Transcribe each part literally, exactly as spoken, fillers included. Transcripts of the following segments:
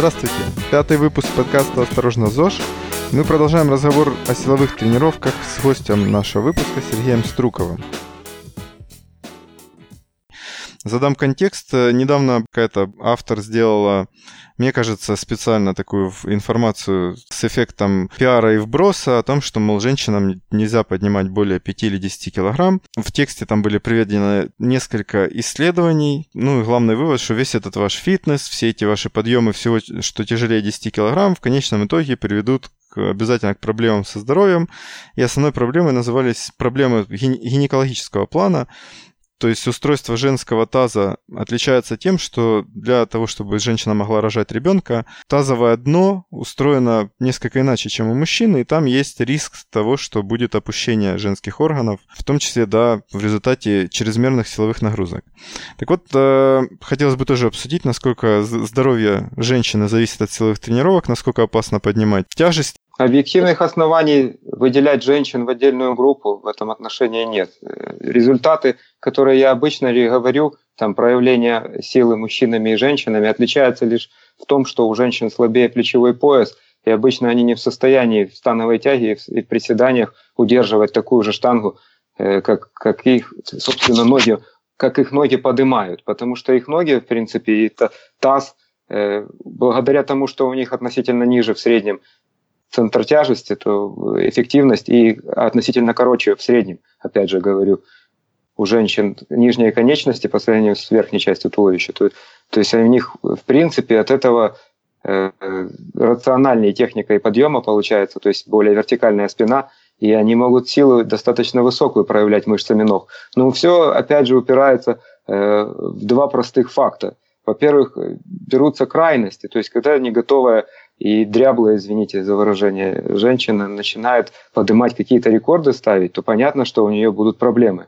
Здравствуйте! Пятый выпуск подкаста «Осторожно, ЗОЖ». Мы продолжаем разговор о силовых тренировках с гостем нашего выпуска Сергеем Струковым. Задам контекст. Недавно какая-то автор сделала, мне кажется, специально такую информацию с эффектом пиара и вброса о том, что, мол, женщинам нельзя поднимать более пяти или десяти килограмм. В тексте там были приведены несколько исследований. Ну и главный вывод, что весь этот ваш фитнес, все эти ваши подъемы, всего, что тяжелее десяти килограмм, в конечном итоге приведут к обязательно к проблемам со здоровьем. И основной проблемой назывались проблемы гинекологического плана. То есть устройство женского таза отличается тем, что для того, чтобы женщина могла рожать ребенка, тазовое дно устроено несколько иначе, чем у мужчины, и там есть риск того, что будет опущение женских органов, в том числе, да, в результате чрезмерных силовых нагрузок. Так вот, хотелось бы тоже обсудить, насколько здоровье женщины зависит от силовых тренировок, насколько опасно поднимать тяжесть. Объективных оснований выделять женщин в отдельную группу в этом отношении нет. Результаты, которые я обычно говорю, там проявление силы мужчинами и женщинами, отличаются лишь в том, что у женщин слабее плечевой пояс, и обычно они не в состоянии в становой тяге и в приседаниях удерживать такую же штангу, как, как их, собственно, ноги, как их ноги поднимают, потому что их ноги, в принципе, и таз, благодаря тому, что у них относительно ниже в среднем центр тяжести, то эффективность и относительно короче в среднем, опять же говорю, у женщин нижние конечности по сравнению с верхней частью туловища. То, то есть у них, в принципе, от этого э, рациональнее техника и подъема получается, то есть более вертикальная спина, и они могут силу достаточно высокую проявлять мышцами ног. Но все, опять же, упирается э, в два простых факта. Во-первых, берутся крайности, то есть когда не готовая и дряблая, извините за выражение, женщина начинает поднимать какие-то рекорды ставить, то понятно, что у нее будут проблемы.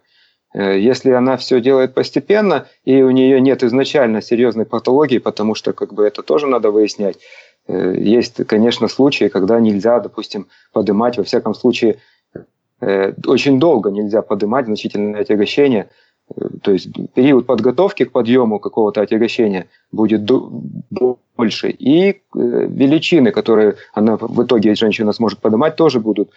Если она все делает постепенно, и у нее нет изначально серьезной патологии, потому что как бы это тоже надо выяснять, есть, конечно, случаи, когда нельзя, допустим, поднимать, во всяком случае, очень долго нельзя поднимать значительное отягощение. То есть период подготовки к подъему какого-то отягощения будет больше. И величины, которые она в итоге женщина сможет поднимать, тоже будут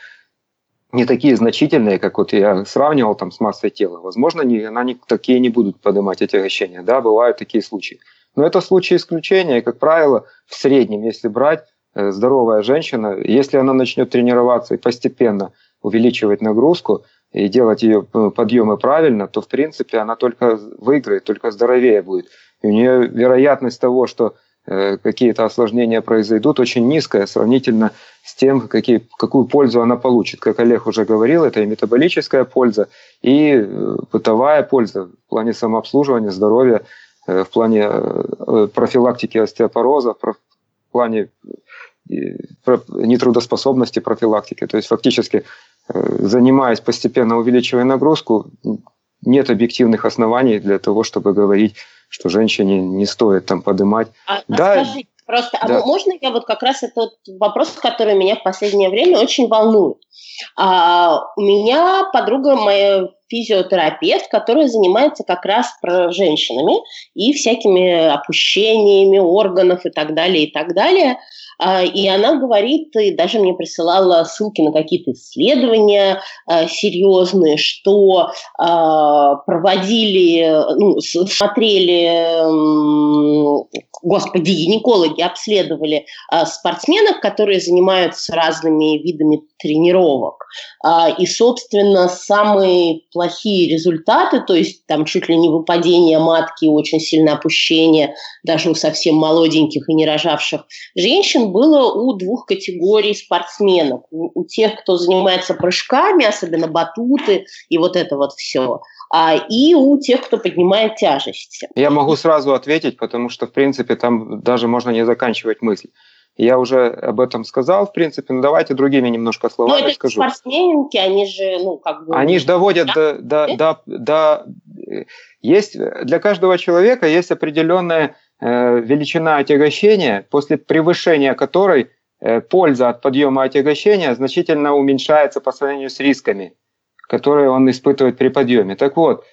не такие значительные, как вот я сравнивал там с массой тела. Возможно, не, она не, такие не будут поднимать отягощения. Да, бывают такие случаи. Но это случаи исключения. И, как правило, в среднем, если брать, здоровая женщина, если она начнет тренироваться и постепенно увеличивать нагрузку, и делать ее подъемы правильно, то, в принципе, она только выиграет, только здоровее будет. И у нее вероятность того, что э, какие-то осложнения произойдут, очень низкая сравнительно с тем, какие, какую пользу она получит. Как Олег уже говорил, это и метаболическая польза, и бытовая польза в плане самообслуживания, здоровья, э, в плане э, профилактики остеопороза, проф, в плане э, про, нетрудоспособности профилактики. То есть, фактически, занимаясь постепенно увеличивая нагрузку, нет объективных оснований для того, чтобы говорить, что женщине не стоит там поднимать. А, да, а скажите, просто, да. А можно я вот как раз этот вопрос, который меня в последнее время очень волнует? А, у меня подруга моя физиотерапевт, которая занимается как раз женщинами и всякими опущениями органов и так далее, и так далее. И она говорит, и даже мне присылала ссылки на какие-то исследования э, серьезные, что э, проводили, ну, смотрели, э, господи, гинекологи обследовали э, спортсменов, которые занимаются разными видами тренировок. Э, и, собственно, самые плохие результаты, то есть там чуть ли не выпадение матки, очень сильное опущение даже у совсем молоденьких и не рожавших женщин, было у двух категорий спортсменок. У тех, кто занимается прыжками, особенно батуты и вот это вот все, и у тех, кто поднимает тяжести. Я могу сразу ответить, потому что, в принципе, там даже можно не заканчивать мысль. Я уже об этом сказал, в принципе, но давайте другими немножко словами но это скажу. Спортсменки, они же, ну, как бы... Они же доводят да? до... до, до, до... Есть, для каждого человека есть определенная величина отягощения, после превышения которой польза от подъема отягощения значительно уменьшается по сравнению с рисками, которые он испытывает при подъеме. Так вот,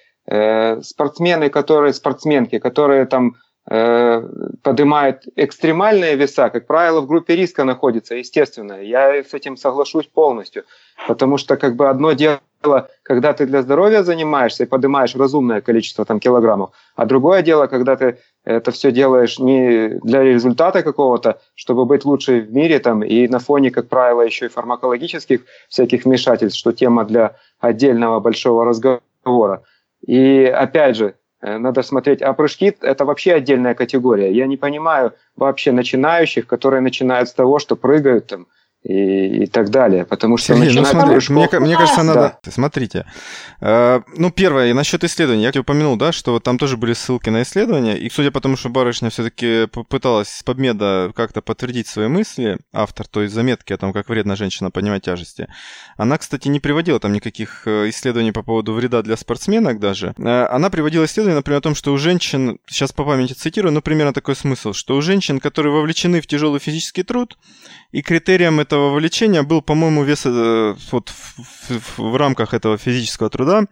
спортсмены, которые, спортсменки, которые там поднимают экстремальные веса, как правило, в группе риска находятся, естественно. Я с этим соглашусь полностью, потому что как бы одно дело, когда ты для здоровья занимаешься и поднимаешь разумное количество там килограммов, а другое дело, когда ты это все делаешь не для результата какого-то, чтобы быть лучшей в мире там, и на фоне, как правило, еще и фармакологических всяких вмешательств, что тема для отдельного большого разговора. И опять же, надо смотреть, а прыжки – это вообще отдельная категория. Я не понимаю вообще начинающих, которые начинают с того, что прыгают там и, и так далее, потому что Сергей, начинают... Ну, смотри, прыжков... мне, мне кажется, надо... Да. Смотрите. Ну, первое, насчет исследований. Я тебе упомянул, да, что там тоже были ссылки на исследования, и судя по тому, что барышня все-таки попыталась с PubMed'а как-то подтвердить свои мысли, автор той заметки о том, как вредно женщина поднимать тяжести, она, кстати, не приводила там никаких исследований по поводу вреда для спортсменок даже. Она приводила исследования, например, о том, что у женщин, сейчас по памяти цитирую, но примерно такой смысл, что у женщин, которые вовлечены в тяжелый физический труд, и критерием этого вовлечения был, по-моему, вес вот, в, в, в рамках этого физического труда,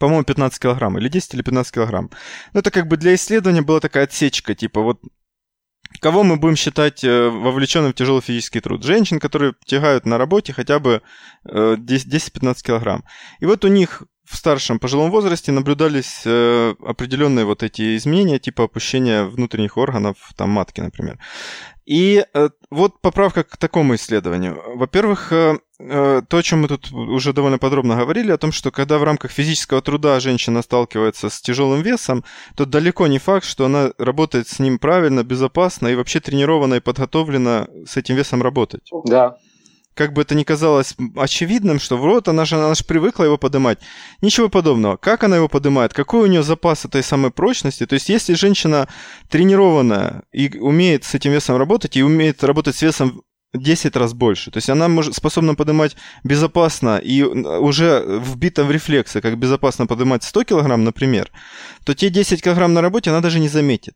по-моему, пятнадцать килограмм, или десять, или пятнадцать килограмм. Ну, это как бы для исследования была такая отсечка, типа вот кого мы будем считать вовлеченным в тяжелый физический труд? Женщин, которые тягают на работе хотя бы десять-пятнадцать килограмм. И вот у них в старшем пожилом возрасте наблюдались э, определенные вот эти изменения, типа опущения внутренних органов, там, матки, например. И э, вот поправка к такому исследованию. Во-первых, э, э, то, о чем мы тут уже довольно подробно говорили, о том, что когда в рамках физического труда женщина сталкивается с тяжелым весом, то далеко не факт, что она работает с ним правильно, безопасно и вообще тренирована и подготовлена с этим весом работать. Да. Как бы это ни казалось очевидным, что в рот, она же, она же привыкла его поднимать. Ничего подобного. Как она его поднимает? Какой у нее запас этой самой прочности? То есть, если женщина тренированная и умеет с этим весом работать, и умеет работать с весом десять раз больше, то есть она может, способна поднимать безопасно и уже вбита в рефлексы, как безопасно поднимать сто килограмм, например, то те десять килограмм на работе она даже не заметит.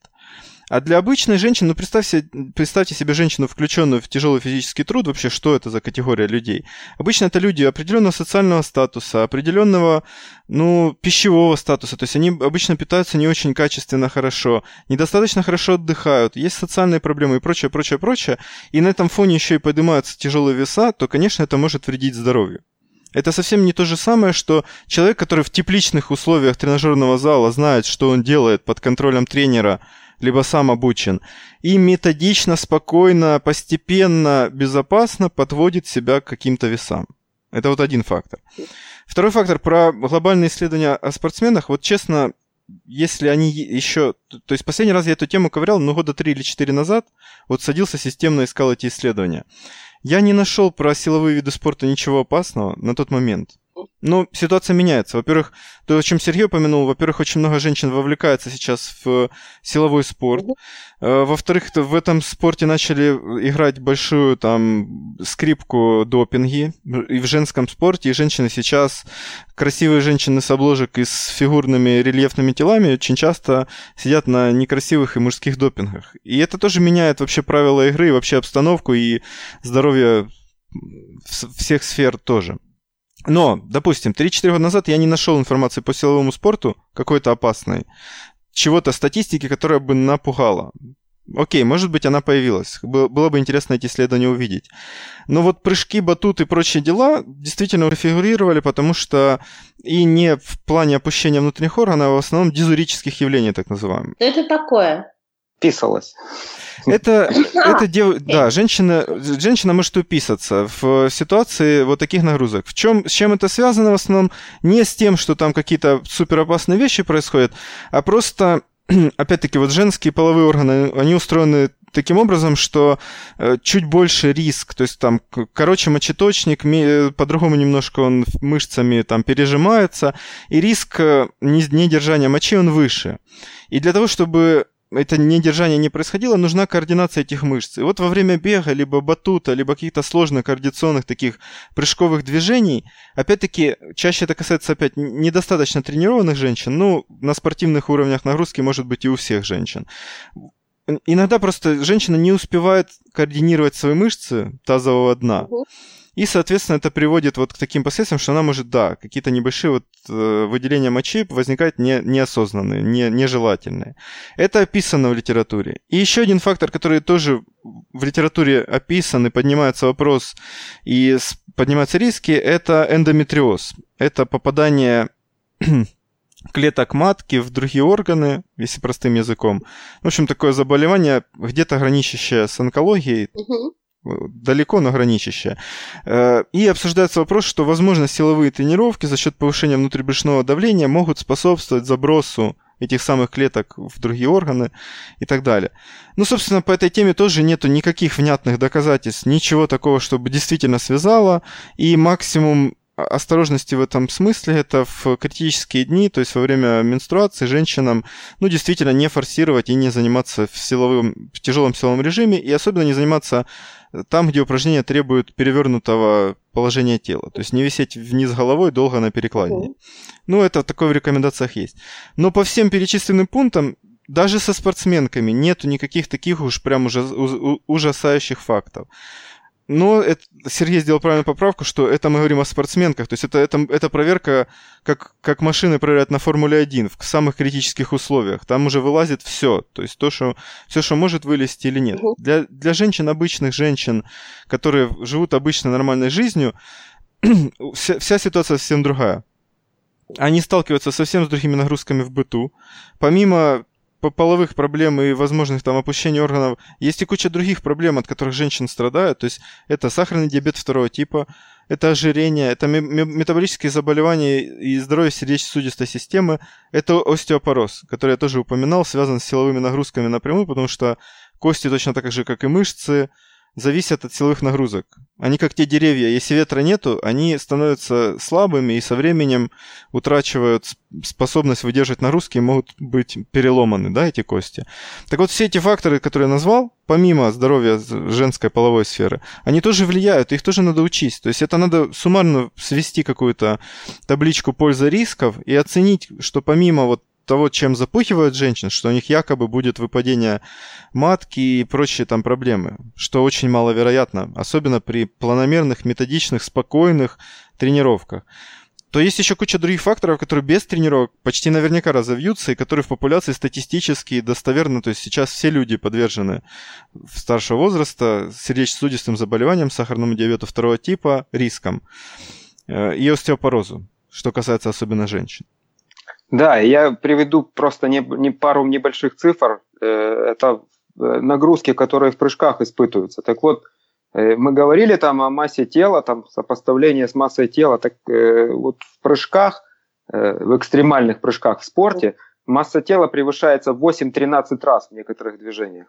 А для обычной женщины, ну представьте, представьте себе женщину, включенную в тяжелый физический труд, вообще что это за категория людей? Обычно это люди определенного социального статуса, определенного, ну, пищевого статуса, то есть они обычно питаются не очень качественно хорошо, недостаточно хорошо отдыхают, есть социальные проблемы и прочее, прочее, прочее, и на этом фоне еще и поднимаются тяжелые веса, то, конечно, это может вредить здоровью. Это совсем не то же самое, что человек, который в тепличных условиях тренажерного зала знает, что он делает под контролем тренера, либо сам обучен, и методично, спокойно, постепенно, безопасно подводит себя к каким-то весам. Это вот один фактор. Второй фактор про глобальные исследования о спортсменах. Вот честно, если они еще... То есть последний раз я эту тему ковырял, ну, года три или четыре назад, вот садился системно, искал эти исследования. Я не нашел про силовые виды спорта ничего опасного на тот момент. Но ситуация меняется. Во-первых, то, о чем Сергей упомянул, во-первых, очень много женщин вовлекается сейчас в силовой спорт. Во-вторых, в этом спорте начали играть большую там скрипку допинги. И в женском спорте, и женщины сейчас, красивые женщины с обложек и с фигурными рельефными телами очень часто сидят на некрасивых и мужских допингах. И это тоже меняет вообще правила игры, вообще обстановку и здоровье всех сфер тоже. Но, допустим, три-четыре года назад я не нашел информации по силовому спорту, какой-то опасной, чего-то статистики, которая бы напугала. Окей, может быть, она появилась. Было бы интересно эти исследования увидеть. Но вот прыжки, батут и прочие дела действительно фигурировали, потому что и не в плане опущения внутренних органов, а в основном дизурических явлений, так называемых. Это такое... Писалась. Это, это дев... да, женщина, женщина может уписаться в ситуации вот таких нагрузок. В чем, с чем это связано в основном? Не с тем, что там какие-то суперопасные вещи происходят, а просто, опять-таки, вот женские половые органы, они устроены таким образом, что чуть больше риск, то есть там, короче, мочеточник, по-другому немножко он мышцами там пережимается, и риск недержания мочи, он выше. И для того, чтобы это недержание не происходило, нужна координация этих мышц. И вот во время бега, либо батута, либо каких-то сложных координационных таких прыжковых движений, опять-таки, чаще это касается опять недостаточно тренированных женщин, ну, на спортивных уровнях нагрузки может быть и у всех женщин. Иногда просто женщина не успевает координировать свои мышцы тазового дна. И, соответственно, это приводит вот к таким последствиям, что она может, да, какие-то небольшие вот выделения мочи возникают не, неосознанные, не, нежелательные. Это описано в литературе. И еще один фактор, который тоже в литературе описан, и поднимается вопрос, и поднимаются риски, это эндометриоз. Это попадание клеток матки в другие органы, если простым языком. В общем, такое заболевание, где-то граничащее с онкологией, угу. далеко, но граничащее. И обсуждается вопрос, что, возможно, силовые тренировки за счет повышения внутрибрюшного давления могут способствовать забросу этих самых клеток в другие органы и так далее. Ну, собственно, по этой теме тоже нету никаких внятных доказательств, ничего такого, чтобы действительно связало, и максимум осторожности в этом смысле это в критические дни, то есть во время менструации женщинам, ну, действительно не форсировать и не заниматься в силовом, в тяжелом силовом режиме, и особенно не заниматься там, где упражнения требуют перевернутого положения тела. То есть не висеть вниз головой долго на перекладине. Ну, это такое в рекомендациях есть. Но по всем перечисленным пунктам, даже со спортсменками, нету никаких таких уж прям ужасающих фактов. Но это, Сергей сделал правильную поправку, что это мы говорим о спортсменках. То есть это, это, это проверка, как, как машины проверяют на Формуле один в самых критических условиях. Там уже вылазит все. То есть то, что, все, что может вылезти или нет. Для, для женщин, обычных женщин, которые живут обычной нормальной жизнью, вся, вся ситуация совсем другая. Они сталкиваются совсем с другими нагрузками в быту. Помимо половых проблем и возможных там опущений органов, есть и куча других проблем, от которых женщины страдают, то есть это сахарный диабет второго типа, это ожирение, это метаболические заболевания и здоровье сердечно-сосудистой системы, это остеопороз, который я тоже упоминал, связан с силовыми нагрузками напрямую, потому что кости точно так же, как и мышцы, зависят от силовых нагрузок. Они как те деревья, если ветра нету, они становятся слабыми и со временем утрачивают способность выдерживать нагрузки и могут быть переломаны, да, эти кости. Так вот, все эти факторы, которые я назвал, помимо здоровья женской половой сферы, они тоже влияют, их тоже надо учесть. То есть это надо суммарно свести какую-то табличку пользы рисков и оценить, что помимо вот того, чем запугивают женщин, что у них якобы будет выпадение матки и прочие там проблемы, что очень маловероятно, особенно при планомерных, методичных, спокойных тренировках. То есть еще куча других факторов, которые без тренировок почти наверняка разовьются, и которые в популяции статистически достоверно, то есть сейчас все люди подвержены старшего возраста сердечно-сосудистым заболеваниям, сахарному диабету второго типа, рискам и остеопорозу, что касается особенно женщин. Да, я приведу просто не, не пару небольших цифр. Это нагрузки, которые в прыжках испытываются. Так вот, мы говорили там о массе тела, там сопоставление с массой тела. Так вот в прыжках, в экстремальных прыжках в спорте, масса тела превышается восемь-тринадцать раз в некоторых движениях.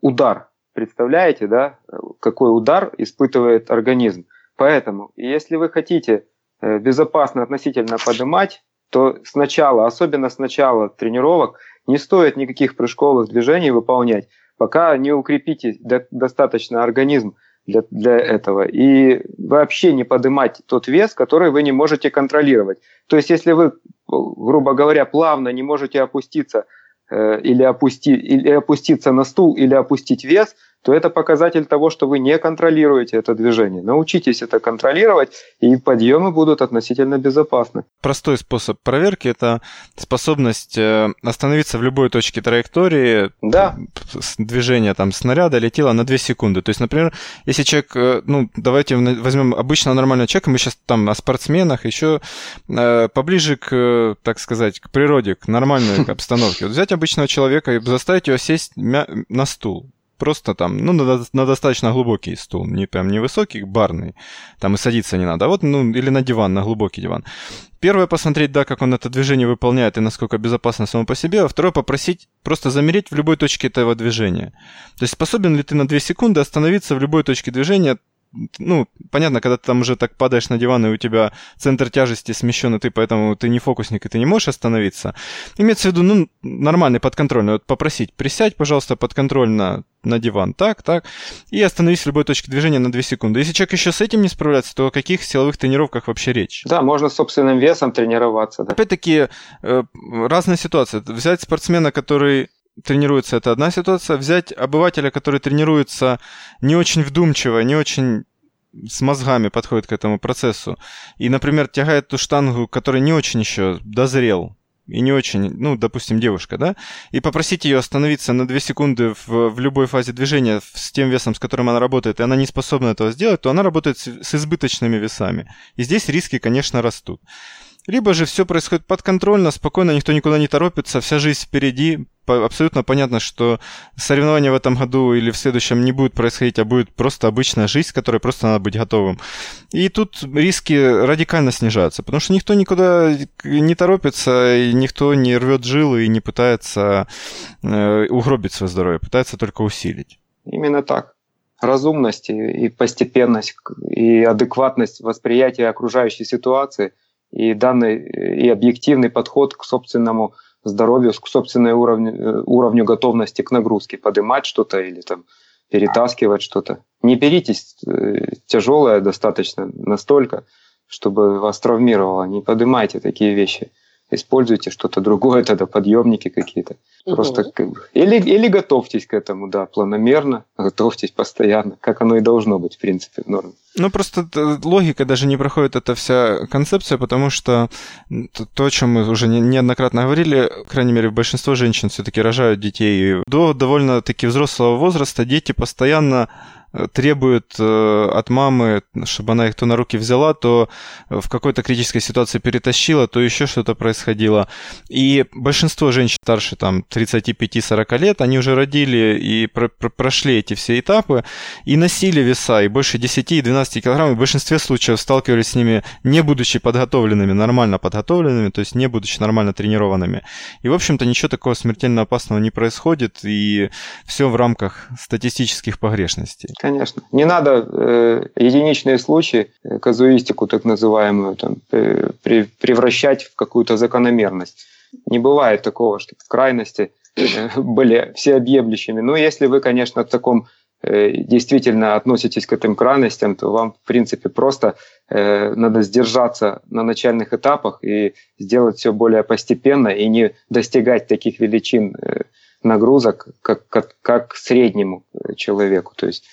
Удар. Представляете, да? Какой удар испытывает организм. Поэтому, если вы хотите безопасно относительно поднимать, то сначала, особенно с начала тренировок, не стоит никаких прыжковых движений выполнять, пока не укрепите до, достаточно организм для, для этого. И вообще не поднимать тот вес, который вы не можете контролировать. То есть, если вы, грубо говоря, плавно не можете опуститься, э, или, опусти, или опуститься на стул, или опустить вес, то это показатель того, что вы не контролируете это движение. Научитесь это контролировать, и подъемы будут относительно безопасны. Простой способ проверки – это способность остановиться в любой точке траектории, да, движения там, снаряда или тела на две секунды. То есть, например, если человек, ну, давайте возьмем обычного нормального человека, мы сейчас там о спортсменах, еще поближе к, так сказать, к природе, к нормальной обстановке. Взять обычного человека и заставить его сесть на стул. Просто там, ну, на, на достаточно глубокий стул, не прям не высокий, барный, там и садиться не надо, а вот, ну, или на диван, на глубокий диван. Первое, посмотреть, да, как он это движение выполняет и насколько безопасно само по себе, а второе, попросить просто замереть в любой точке этого движения. То есть способен ли ты на две секунды остановиться в любой точке движения. Ну, понятно, когда ты там уже так падаешь на диван, и у тебя центр тяжести смещен, и ты поэтому ты не фокусник, и ты не можешь остановиться. Имеется в виду, ну, нормальный подконтрольный. Вот попросить, присядь, пожалуйста, подконтрольно на диван, так, так, и остановись в любой точке движения на две секунды. Если человек еще с этим не справляется, то о каких силовых тренировках вообще речь? Да, можно с собственным весом тренироваться. Да. Опять-таки, разная ситуация. Взять спортсмена, который тренируется, это одна ситуация. Взять обывателя, который тренируется не очень вдумчиво, не очень с мозгами подходит к этому процессу. И, например, тягает ту штангу, который не очень еще дозрел. И не очень, ну, допустим, девушка, да? И попросить ее остановиться на две секунды в, в любой фазе движения с тем весом, с которым она работает, и она не способна этого сделать, то она работает с, с избыточными весами. И здесь риски, конечно, растут. Либо же все происходит подконтрольно, спокойно, никто никуда не торопится, вся жизнь впереди. Абсолютно понятно, что соревнования в этом году или в следующем не будет происходить, а будет просто обычная жизнь, к которой просто надо быть готовым. И тут риски радикально снижаются, потому что никто никуда не торопится, и никто не рвет жилы и не пытается угробить свое здоровье, пытается только усилить. Именно так. Разумность и постепенность, и адекватность восприятия окружающей ситуации, и данный и объективный подход к собственному здоровью, к собственному уровню, уровню готовности к нагрузке, поднимать что-то или там перетаскивать что-то. Не беритесь тяжелое достаточно настолько, чтобы вас травмировало. Не поднимайте такие вещи. Используйте что-то другое, тогда подъемники какие-то. Угу. Просто как бы, или, или готовьтесь к этому, да, планомерно, готовьтесь постоянно, как оно и должно быть, в принципе, в норме. Ну, просто логика даже не проходит, эта вся концепция, потому что то, о чем мы уже неоднократно говорили, по крайней мере, большинство женщин все-таки рожают детей. До довольно-таки взрослого возраста дети постоянно требуют от мамы, чтобы она их то на руки взяла, то в какой-то критической ситуации перетащила, то еще что-то происходило. И большинство женщин старше там тридцати пяти сорока лет, они уже родили и про- про- прошли эти все этапы, и носили веса, и больше десяти и двенадцати килограмм, в большинстве случаев сталкивались с ними, не будучи подготовленными, нормально подготовленными, то есть не будучи нормально тренированными. И, в общем-то, ничего такого смертельно опасного не происходит, и все в рамках статистических погрешностей. Конечно. Не надо э, единичные случаи, э, казуистику так называемую, там, э, при, превращать в какую-то закономерность. Не бывает такого, чтобы крайности э, были всеобъемлющими. Но если вы, конечно, в таком э, действительно относитесь к этим крайностям, то вам, в принципе, просто э, надо сдержаться на начальных этапах и сделать все более постепенно и не достигать таких величин э, нагрузок, как, как, как среднему человеку. То есть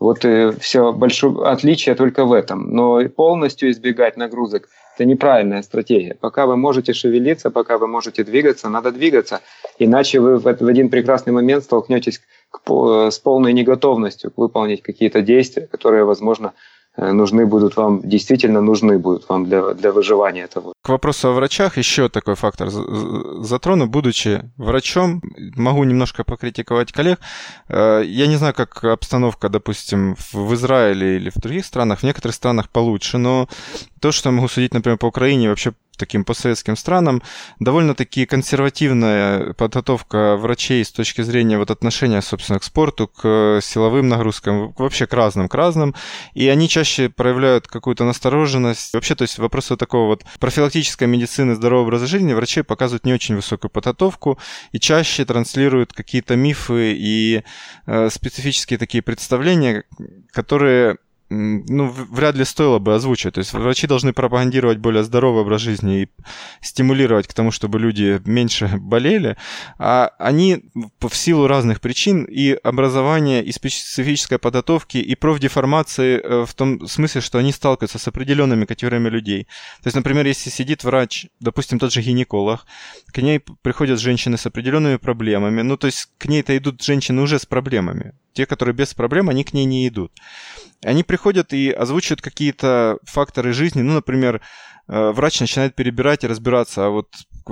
вот и все большое отличие только в этом. Но полностью избегать нагрузок – это неправильная стратегия. Пока вы можете шевелиться, пока вы можете двигаться, надо двигаться. Иначе вы в один прекрасный момент столкнетесь с полной неготовностью выполнить какие-то действия, которые, возможно, нужны будут вам, действительно нужны будут вам для, для выживания этого. К вопросу о врачах еще такой фактор затрону. Будучи врачом, могу немножко покритиковать коллег. Я не знаю, как обстановка, допустим, в Израиле или в других странах, в некоторых странах получше, но то, что я могу судить, например, по Украине, вообще таким постсоветским странам, довольно-таки консервативная подготовка врачей с точки зрения вот отношения, собственно, к спорту, к силовым нагрузкам, вообще к разным, к разным. И они чаще проявляют какую-то настороженность. Вообще, то есть вопрос вот такого вот профилактической медицины, здорового образа жизни, врачи показывают не очень высокую подготовку и чаще транслируют какие-то мифы и э, специфические такие представления, которые... ну, вряд ли стоило бы озвучивать. То есть врачи должны пропагандировать более здоровый образ жизни и стимулировать к тому, чтобы люди меньше болели. А они в силу разных причин и образования, и специфической подготовки, и профдеформации в том смысле, что они сталкиваются с определенными категориями людей. То есть, например, если сидит врач, допустим, тот же гинеколог, к ней приходят женщины с определенными проблемами. Ну, то есть к ней-то идут женщины уже с проблемами. Те, которые без проблем, они к ней не идут. Они приходят и озвучивают какие-то факторы жизни. Ну, например, врач начинает перебирать и разбираться, а вот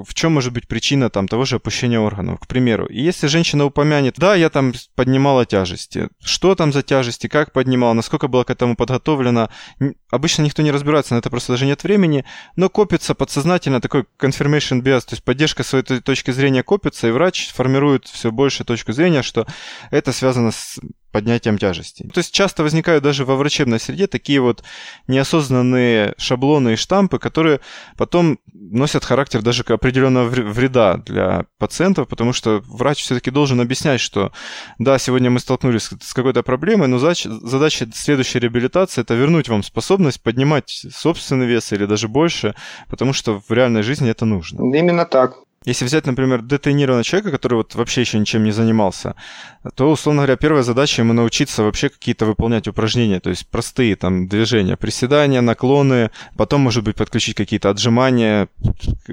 в чем может быть причина там, того же опущения органов, к примеру. И если женщина упомянет, да, я там поднимала тяжести, что там за тяжести, как поднимала, насколько было к этому подготовлено. Обычно никто не разбирается, на это просто даже нет времени, но копится подсознательно такой confirmation bias, то есть поддержка своей точки зрения копится, и врач формирует все больше точку зрения, что это связано с поднятием тяжести. То есть часто возникают даже во врачебной среде такие вот неосознанные шаблоны и штампы, которые потом носят характер даже определенного вреда для пациентов, потому что врач все-таки должен объяснять, что да, сегодня мы столкнулись с какой-то проблемой, но задача следующей реабилитации – это вернуть вам способность поднимать собственный вес или даже больше, потому что в реальной жизни это нужно. Именно так. Если взять, например, детенированного человека, который вот вообще еще ничем не занимался, то, условно говоря, первая задача ему научиться вообще какие-то выполнять упражнения, то есть простые там движения, приседания, наклоны, потом, может быть, подключить какие-то отжимания,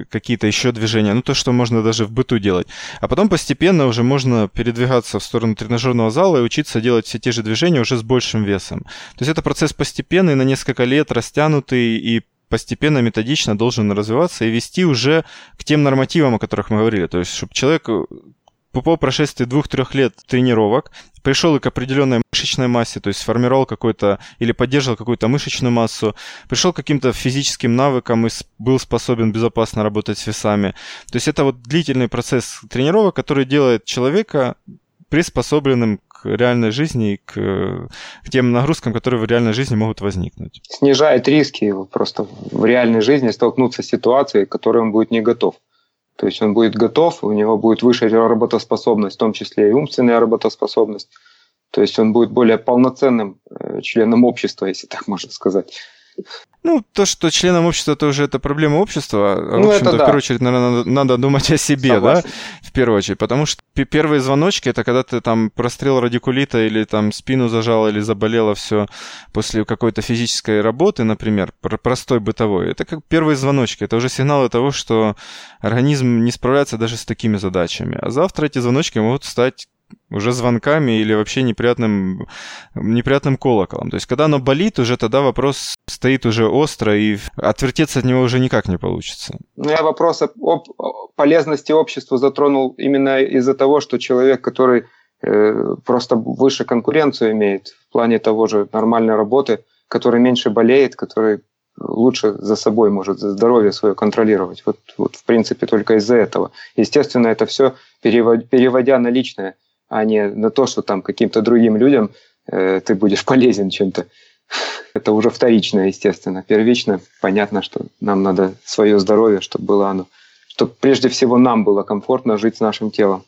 какие-то еще движения, ну то, что можно даже в быту делать. А потом постепенно уже можно передвигаться в сторону тренажерного зала и учиться делать все те же движения уже с большим весом. То есть это процесс постепенный, на несколько лет растянутый и постепенно, методично должен развиваться и вести уже к тем нормативам, о которых мы говорили. То есть, чтобы человек по прошествии двух-трех лет тренировок пришел и к определенной мышечной массе, то есть сформировал какой-то или поддерживал какую-то мышечную массу, пришел к каким-то физическим навыкам и был способен безопасно работать с весами. То есть это вот длительный процесс тренировок, который делает человека приспособленным к реальной жизни и к, к тем нагрузкам, которые в реальной жизни могут возникнуть. Снижает риски просто в реальной жизни столкнуться с ситуацией, к которой он будет не готов. То есть он будет готов, у него будет выше работоспособность, в том числе и умственная работоспособность. То есть он будет более полноценным членом общества, если так можно сказать. Ну, то, что членом общества, это уже это проблема общества. Ну, в общем-то, да. В первую очередь, наверное, надо, надо думать о себе, Согласен. да? В первую очередь. Потому что первые звоночки, это когда ты там прострел радикулита или там спину зажал, или заболело все после какой-то физической работы, например, простой бытовой. Это как первые звоночки. Это уже сигналы того, что организм не справляется даже с такими задачами. А завтра эти звоночки могут стать уже звонками или вообще неприятным, неприятным колоколом. То есть, когда оно болит, уже тогда вопрос стоит уже остро, и отвертеться от него уже никак не получится. Ну, я вопрос об полезности общества затронул именно из-за того, что человек, который э, просто выше конкуренцию имеет в плане того же нормальной работы, который меньше болеет, который лучше за собой может, за здоровье свое контролировать. Вот, вот в принципе, только из-за этого. Естественно, это все перевод, переводя на личное, а не на то, что там каким-то другим людям э, ты будешь полезен чем-то. Это уже вторично, естественно. Первично понятно, что нам надо свое здоровье, чтобы было оно, чтобы прежде всего нам было комфортно жить с нашим телом.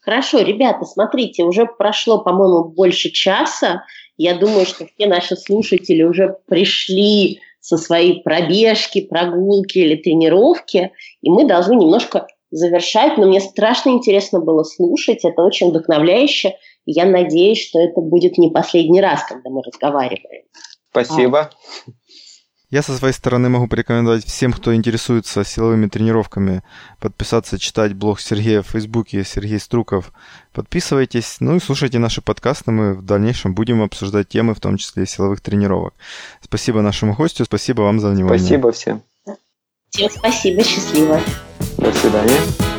Хорошо, ребята, смотрите, уже прошло, по-моему, больше часа. Я думаю, что все наши слушатели уже пришли со своей пробежки, прогулки или тренировки, и мы должны немножко завершать, но мне страшно интересно было слушать, это очень вдохновляюще, и я надеюсь, что это будет не последний раз, когда мы разговариваем. Спасибо. А. Я со своей стороны могу порекомендовать всем, кто интересуется силовыми тренировками, подписаться, читать блог Сергея в Фейсбуке, Сергей Струков. Подписывайтесь, ну и слушайте наши подкасты, мы в дальнейшем будем обсуждать темы, в том числе и силовых тренировок. Спасибо нашему гостю, спасибо вам за внимание. Спасибо всем. Всем спасибо, счастливо. До свидания.